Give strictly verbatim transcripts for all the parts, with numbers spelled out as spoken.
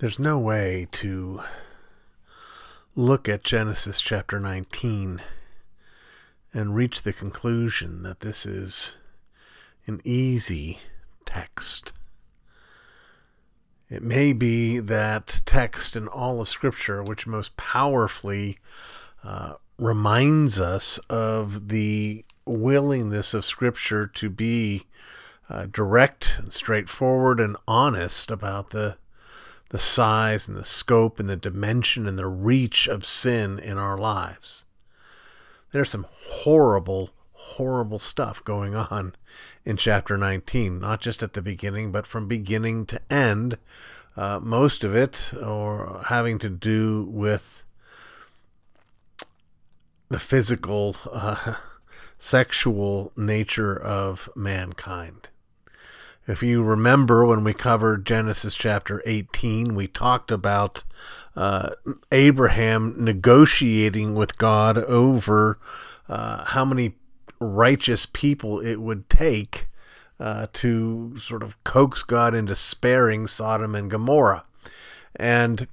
There's no way to look at Genesis chapter nineteen and reach the conclusion that this is an easy text. It may be that text in all of Scripture which most powerfully uh, reminds us of the willingness of Scripture to be uh, direct and straightforward and honest about the the size and the scope and the dimension and the reach of sin in our lives. There's some horrible, horrible stuff going on in chapter nineteen, not just at the beginning, but from beginning to end, uh, most of it or having to do with the physical, uh, sexual nature of mankind. If you remember when we covered Genesis chapter eighteen, we talked about uh, Abraham negotiating with God over uh, how many righteous people it would take uh, to sort of coax God into sparing Sodom and Gomorrah. And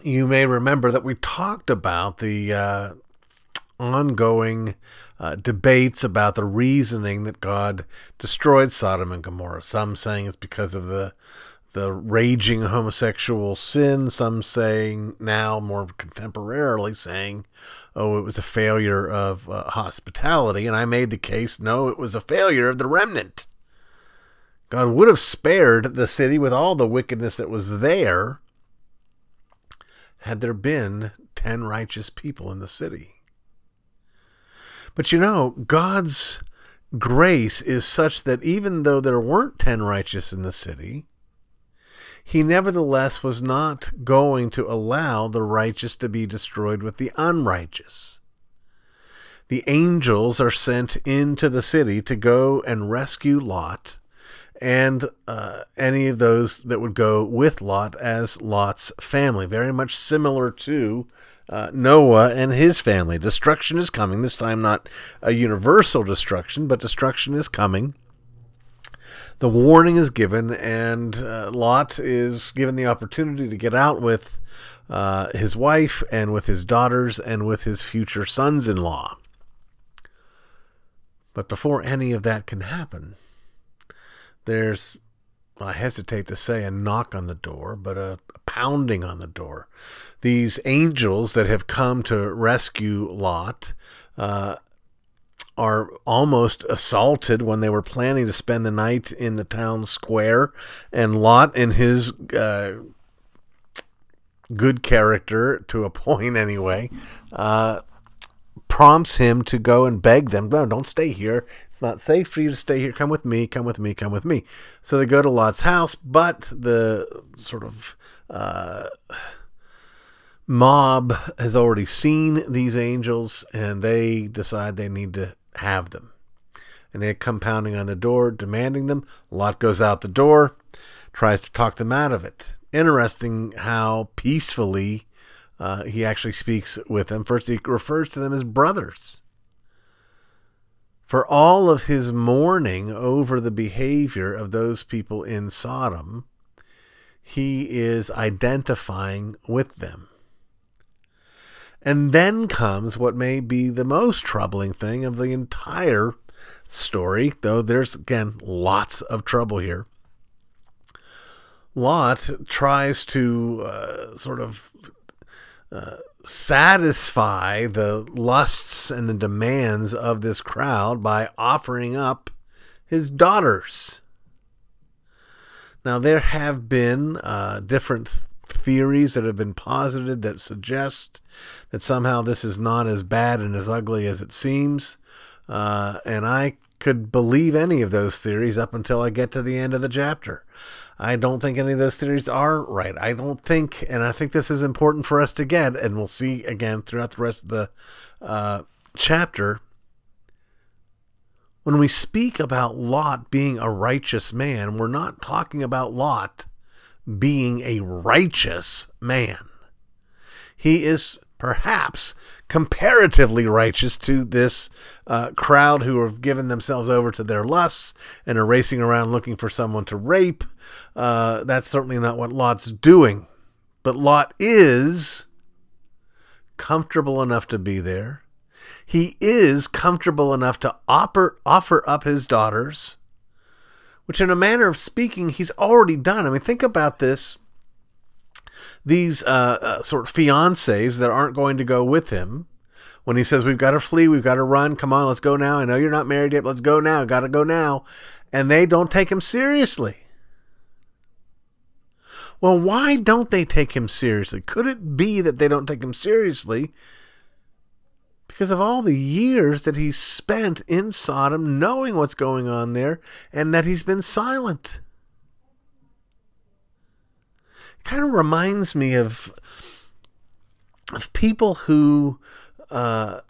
you may remember that we talked about the Uh, ongoing uh, debates about the reasoning that God destroyed Sodom and Gomorrah. Some saying it's because of the the raging homosexual sin. Some saying now, more contemporarily, saying, oh, it was a failure of uh, hospitality. And I made the case, no, it was a failure of the remnant. God would have spared the city with all the wickedness that was there had there been ten righteous people in the city. But you know, God's grace is such that even though there weren't ten righteous in the city, he nevertheless was not going to allow the righteous to be destroyed with the unrighteous. The angels are sent into the city to go and rescue Lot and uh, any of those that would go with Lot as Lot's family, very much similar to Uh, Noah and his family. Destruction is coming, this time not a universal destruction, but destruction is coming. The warning is given, and uh, Lot is given the opportunity to get out with uh, his wife and with his daughters and with his future sons-in-law. But before any of that can happen, there's, I hesitate to say a knock on the door, but a, a pounding on the door. These angels that have come to rescue Lot uh, are almost assaulted when they were planning to spend the night in the town square. And Lot, in his uh, good character, to a point anyway, uh, prompts him to go and beg them, no, don't stay here. It's not safe for you to stay here. Come with me, come with me, come with me. So they go to Lot's house, but the sort of uh, mob has already seen these angels, and they decide they need to have them. And they come pounding on the door, demanding them. Lot goes out the door, tries to talk them out of it. Interesting how peacefully Uh, he actually speaks with them. First, he refers to them as brothers. For all of his mourning over the behavior of those people in Sodom, he is identifying with them. And then comes what may be the most troubling thing of the entire story, though there's, again, lots of trouble here. Lot tries to uh, sort of Uh, satisfy the lusts and the demands of this crowd by offering up his daughters. Now, there have been uh, different th- theories that have been posited that suggest that somehow this is not as bad and as ugly as it seems. Uh, and I could believe any of those theories up until I get to the end of the chapter. I don't think any of those theories are right. I don't think, and I think this is important for us to get, and we'll see again throughout the rest of the uh, chapter, when we speak about Lot being a righteous man, we're not talking about Lot being a righteous man. He is perhaps comparatively righteous to this uh, crowd who have given themselves over to their lusts and are racing around looking for someone to rape. Uh, that's certainly not what Lot's doing. But Lot is comfortable enough to be there. He is comfortable enough to offer, offer up his daughters, which in a manner of speaking, he's already done. I mean, think about this. These uh, uh, sort of fiancés that aren't going to go with him, when he says, we've got to flee, we've got to run, come on, let's go now. I know you're not married yet, but let's go now, got to go now. And they don't take him seriously. Well, why don't they take him seriously? Could it be that they don't take him seriously because of all the years that he's spent in Sodom knowing what's going on there and that he's been silent? Kind of reminds me of of people who, uh,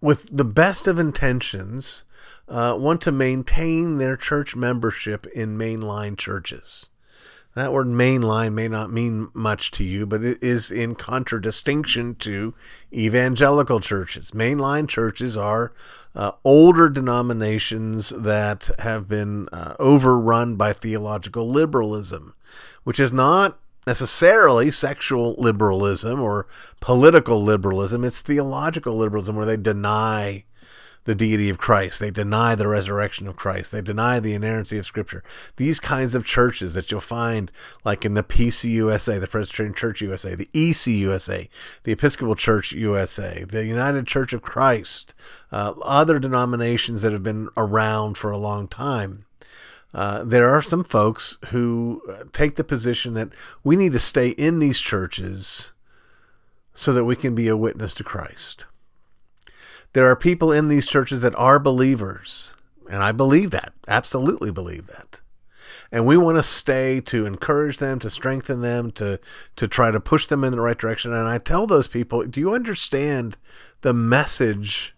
with the best of intentions, uh, want to maintain their church membership in mainline churches. That word mainline may not mean much to you, but it is in contradistinction to evangelical churches. Mainline churches are uh, older denominations that have been uh, overrun by theological liberalism, which is not necessarily sexual liberalism or political liberalism. It's theological liberalism, where they deny the deity of Christ. They deny the resurrection of Christ. They deny the inerrancy of Scripture. These kinds of churches that you'll find, like in the P C U S A, the Presbyterian Church U S A, the E C U S A, the Episcopal Church U S A, the United Church of Christ, uh, other denominations that have been around for a long time. Uh, there are some folks who take the position that we need to stay in these churches so that we can be a witness to Christ. There are people in these churches that are believers, and I believe that, absolutely believe that. And we want to stay to encourage them, to strengthen them, to, to try to push them in the right direction. And I tell those people, do you understand the message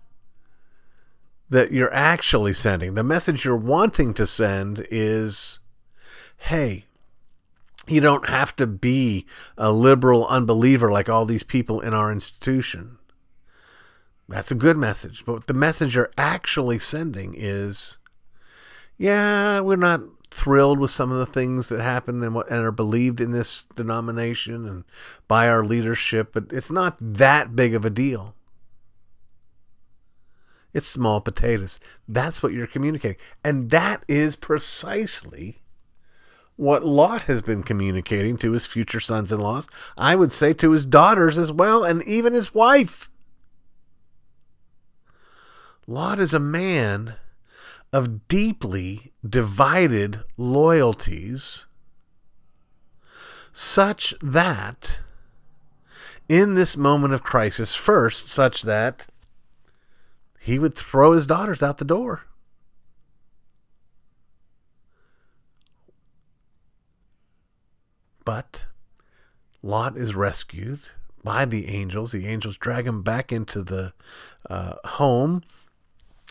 that you're actually sending? The message you're wanting to send is, hey, you don't have to be a liberal unbeliever like all these people in our institution. That's a good message. But the message you're actually sending is, yeah, we're not thrilled with some of the things that happen and what and are believed in this denomination and by our leadership, but it's not that big of a deal. It's small potatoes. That's what you're communicating. And that is precisely what Lot has been communicating to his future sons-in-laws. I would say to his daughters as well, and even his wife. Lot is a man of deeply divided loyalties, such that in this moment of crisis, first, such that he would throw his daughters out the door. But Lot is rescued by the angels. The angels drag him back into the uh, home.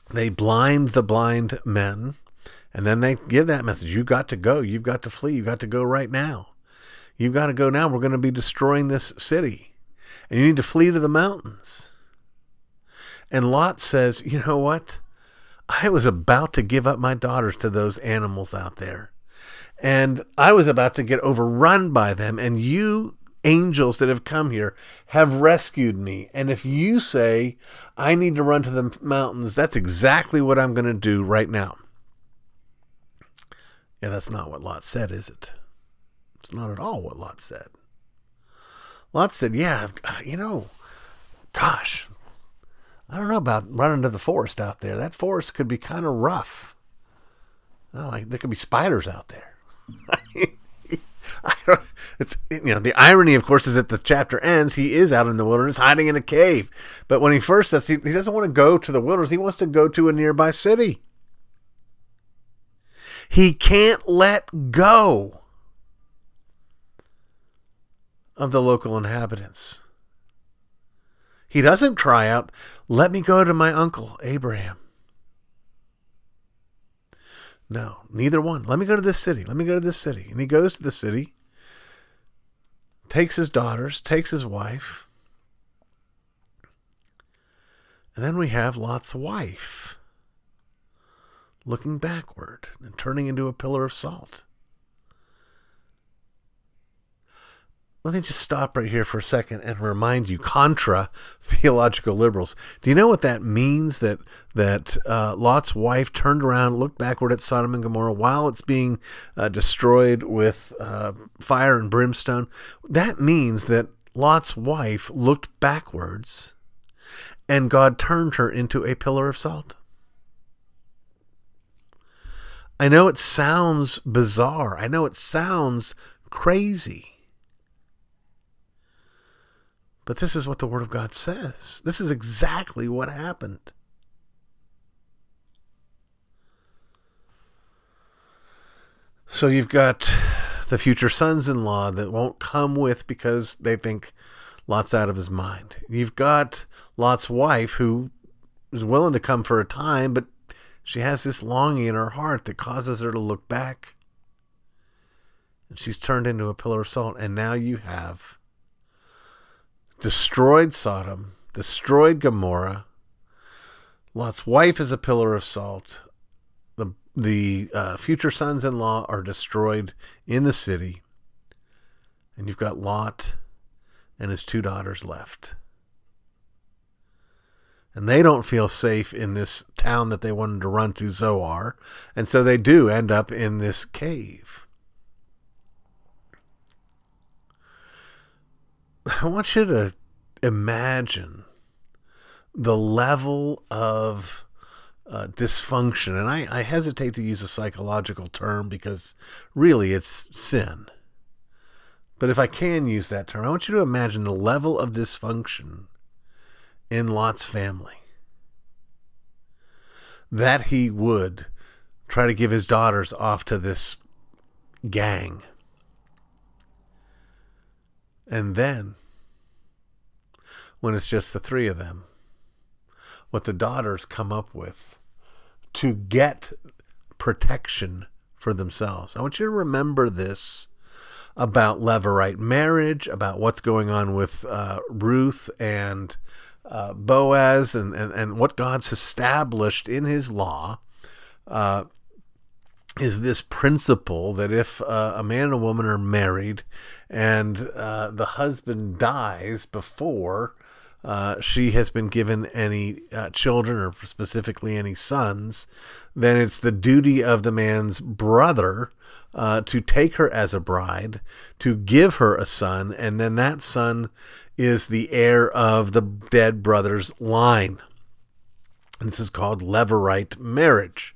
They blind the blind men, and then they give that message. You've got to go. You've got to flee. You've got to go right now. You've got to go now. We're going to be destroying this city, and you need to flee to the mountains. And Lot says, you know what? I was about to give up my daughters to those animals out there, and I was about to get overrun by them, and you angels that have come here have rescued me. And if you say, I need to run to the mountains, that's exactly what I'm going to do right now. Yeah, that's not what Lot said, is it? It's not at all what Lot said. Lot said, yeah, you know, gosh, I don't know about running to the forest out there. That forest could be kind of rough. Oh, like, there could be spiders out there. I don't, it's, you know, the irony, of course, is that the chapter ends. He is out in the wilderness, hiding in a cave. But when he first does, he, he doesn't want to go to the wilderness. He wants to go to a nearby city. He can't let go of the local inhabitants. He doesn't cry out, let me go to my uncle, Abraham. No, neither one. Let me go to this city. Let me go to this city. And he goes to the city, takes his daughters, takes his wife, And then we have Lot's wife looking backward and turning into a pillar of salt. Let me just stop right here for a second and remind you, contra theological liberals, do you know what that means? That that uh, Lot's wife turned around, looked backward at Sodom and Gomorrah while it's being uh, destroyed with uh, fire and brimstone. That means that Lot's wife looked backwards, and God turned her into a pillar of salt. I know it sounds bizarre. I know it sounds crazy. But this is what the Word of God says. This is exactly what happened. So you've got the future sons-in-law that won't come with because they think Lot's out of his mind. You've got Lot's wife who is willing to come for a time, but she has this longing in her heart that causes her to look back. And she's turned into a pillar of salt. And now you have destroyed Sodom, destroyed Gomorrah. Lot's wife is a pillar of salt. The the uh, future sons-in-law are destroyed in the city. And you've got Lot and his two daughters left. And they don't feel safe in this town that they wanted to run to, Zoar. And so they do end up in this cave. I want you to imagine the level of uh, dysfunction. And I, I hesitate to use a psychological term because really it's sin. But if I can use that term, I want you to imagine the level of dysfunction in Lot's family. That he would try to give his daughters off to this gang. And then, when it's just the three of them, what the daughters come up with to get protection for themselves. I want you to remember this about Levirate marriage, about what's going on with uh, Ruth and uh, Boaz and, and, and what God's established in his law uh, is this principle that if uh, a man and a woman are married and uh, the husband dies before uh, she has been given any uh, children or specifically any sons, then it's the duty of the man's brother uh, to take her as a bride, to give her a son, and then that son is the heir of the dead brother's line. And this is called Levirate marriage.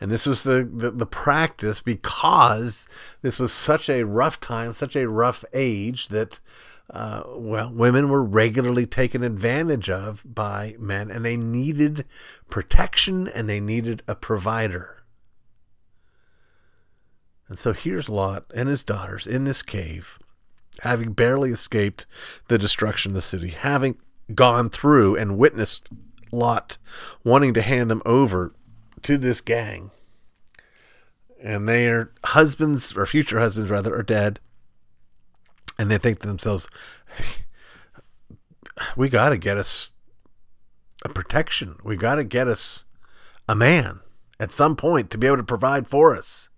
And this was the, the, the practice because this was such a rough time, such a rough age that, uh, well, women were regularly taken advantage of by men, and they needed protection and they needed a provider. And so here's Lot and his daughters in this cave, having barely escaped the destruction of the city, having gone through and witnessed Lot wanting to hand them over to this gang, and their husbands or future husbands rather are dead, and they think to themselves, hey, we got to get us a protection, we got to get us a man at some point to be able to provide for us,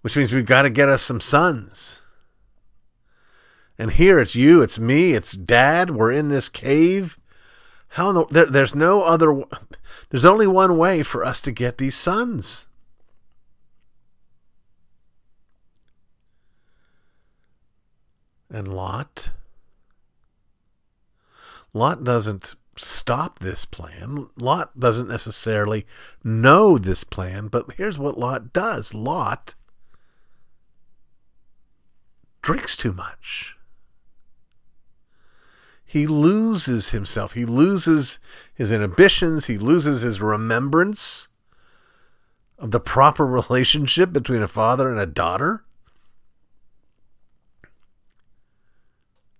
which means we've got to get us some sons. And here it's you, it's me, it's dad, we're in this cave. How in the, there, there's no other, there's only one way for us to get these sons. And Lot, Lot doesn't stop this plan. Lot doesn't necessarily know this plan, but here's what Lot does. Lot drinks too much. He loses himself. He loses his inhibitions. He loses his remembrance of the proper relationship between a father and a daughter.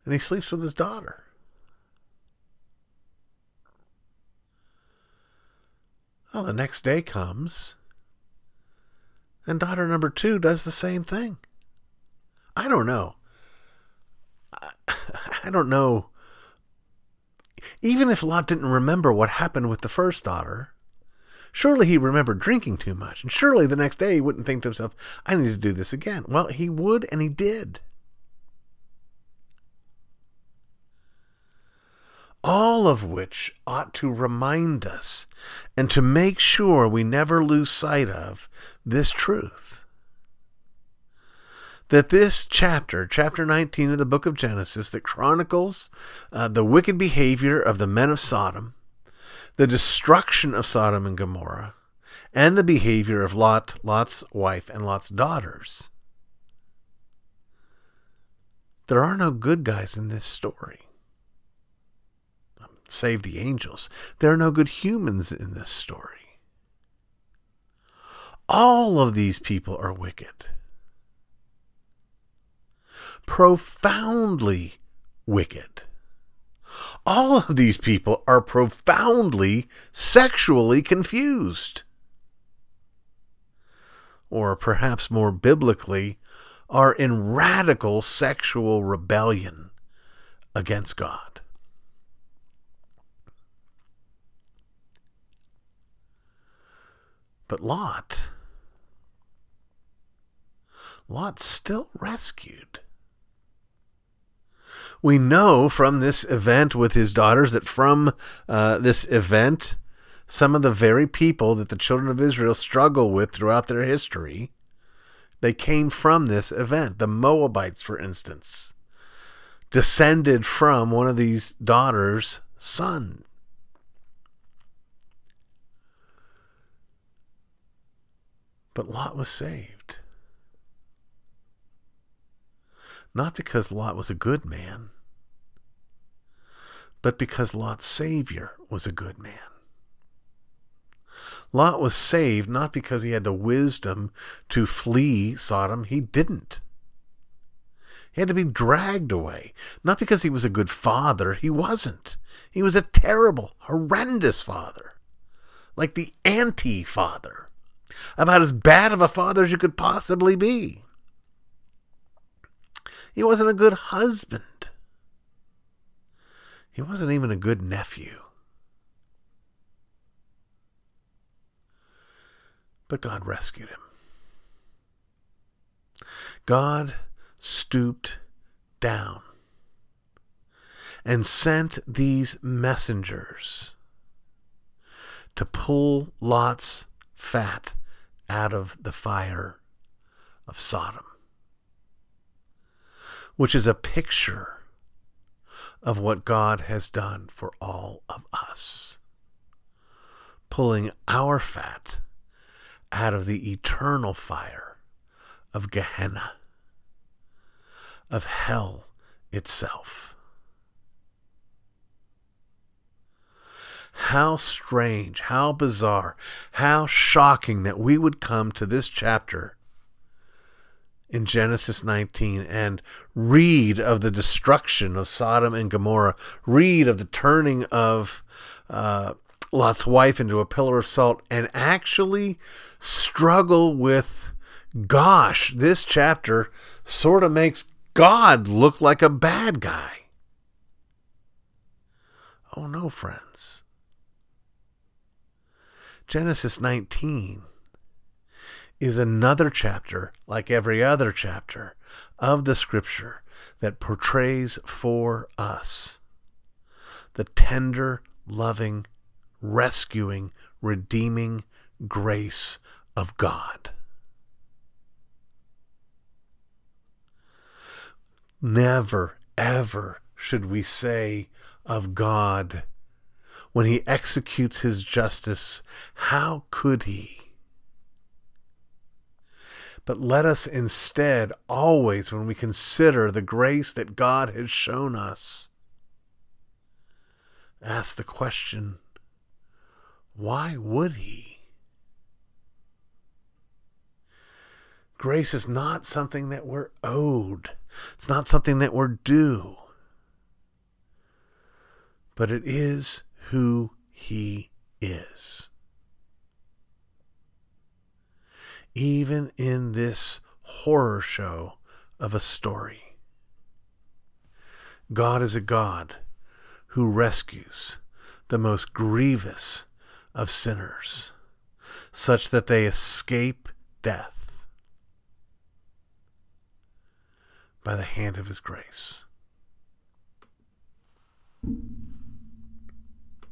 And he sleeps with his daughter. Well, the next day comes, and daughter number two does the same thing. I don't know. I, I don't know. Even if Lot didn't remember what happened with the first daughter, surely he remembered drinking too much, and surely the next day he wouldn't think to himself, I need to do this again. Well, he would, and he did. All of which ought to remind us and to make sure we never lose sight of this truth. That this chapter, chapter nineteen of the book of Genesis, that chronicles uh, the wicked behavior of the men of Sodom, the destruction of Sodom and Gomorrah, and the behavior of Lot, Lot's wife, and Lot's daughters. There are no good guys in this story. Save the angels. There are no good humans in this story. All of these people are wicked. Profoundly wicked. All of these people are profoundly sexually confused. Or perhaps more biblically, are in radical sexual rebellion against God. But Lot, Lot's still rescued. We know from this event with his daughters that from uh, this event, some of the very people that the children of Israel struggle with throughout their history, they came from this event. The Moabites, for instance, descended from one of these daughters' sons. But Lot was saved. Not because Lot was a good man, but because Lot's Savior was a good man. Lot was saved not because he had the wisdom to flee Sodom. He didn't. He had to be dragged away. Not because he was a good father. He wasn't. He was a terrible, horrendous father. Like the anti-father. About as bad of a father as you could possibly be. He wasn't a good husband. He wasn't even a good nephew. But God rescued him. God stooped down and sent these messengers to pull Lot's fat out of the fire of Sodom, which is a picture of what God has done for all of us, pulling our fat out of the eternal fire of Gehenna, of hell itself. How strange, how bizarre, how shocking that we would come to this chapter in Genesis nineteen and read of the destruction of Sodom and Gomorrah, read of the turning of uh, Lot's wife into a pillar of salt, and actually struggle with, gosh, this chapter sort of makes God look like a bad guy. Oh no, friends. Genesis nineteen is another chapter, like every other chapter, of the Scripture that portrays for us the tender, loving, rescuing, redeeming grace of God. Never, ever should we say of God, when he executes his justice, how could he? But let us instead always, when we consider the grace that God has shown us, ask the question, why would he? Grace is not something that we're owed. It's not something that we're due. But it is who he is. Even in this horror show of a story, God is a God who rescues the most grievous of sinners, such that they escape death by the hand of his grace.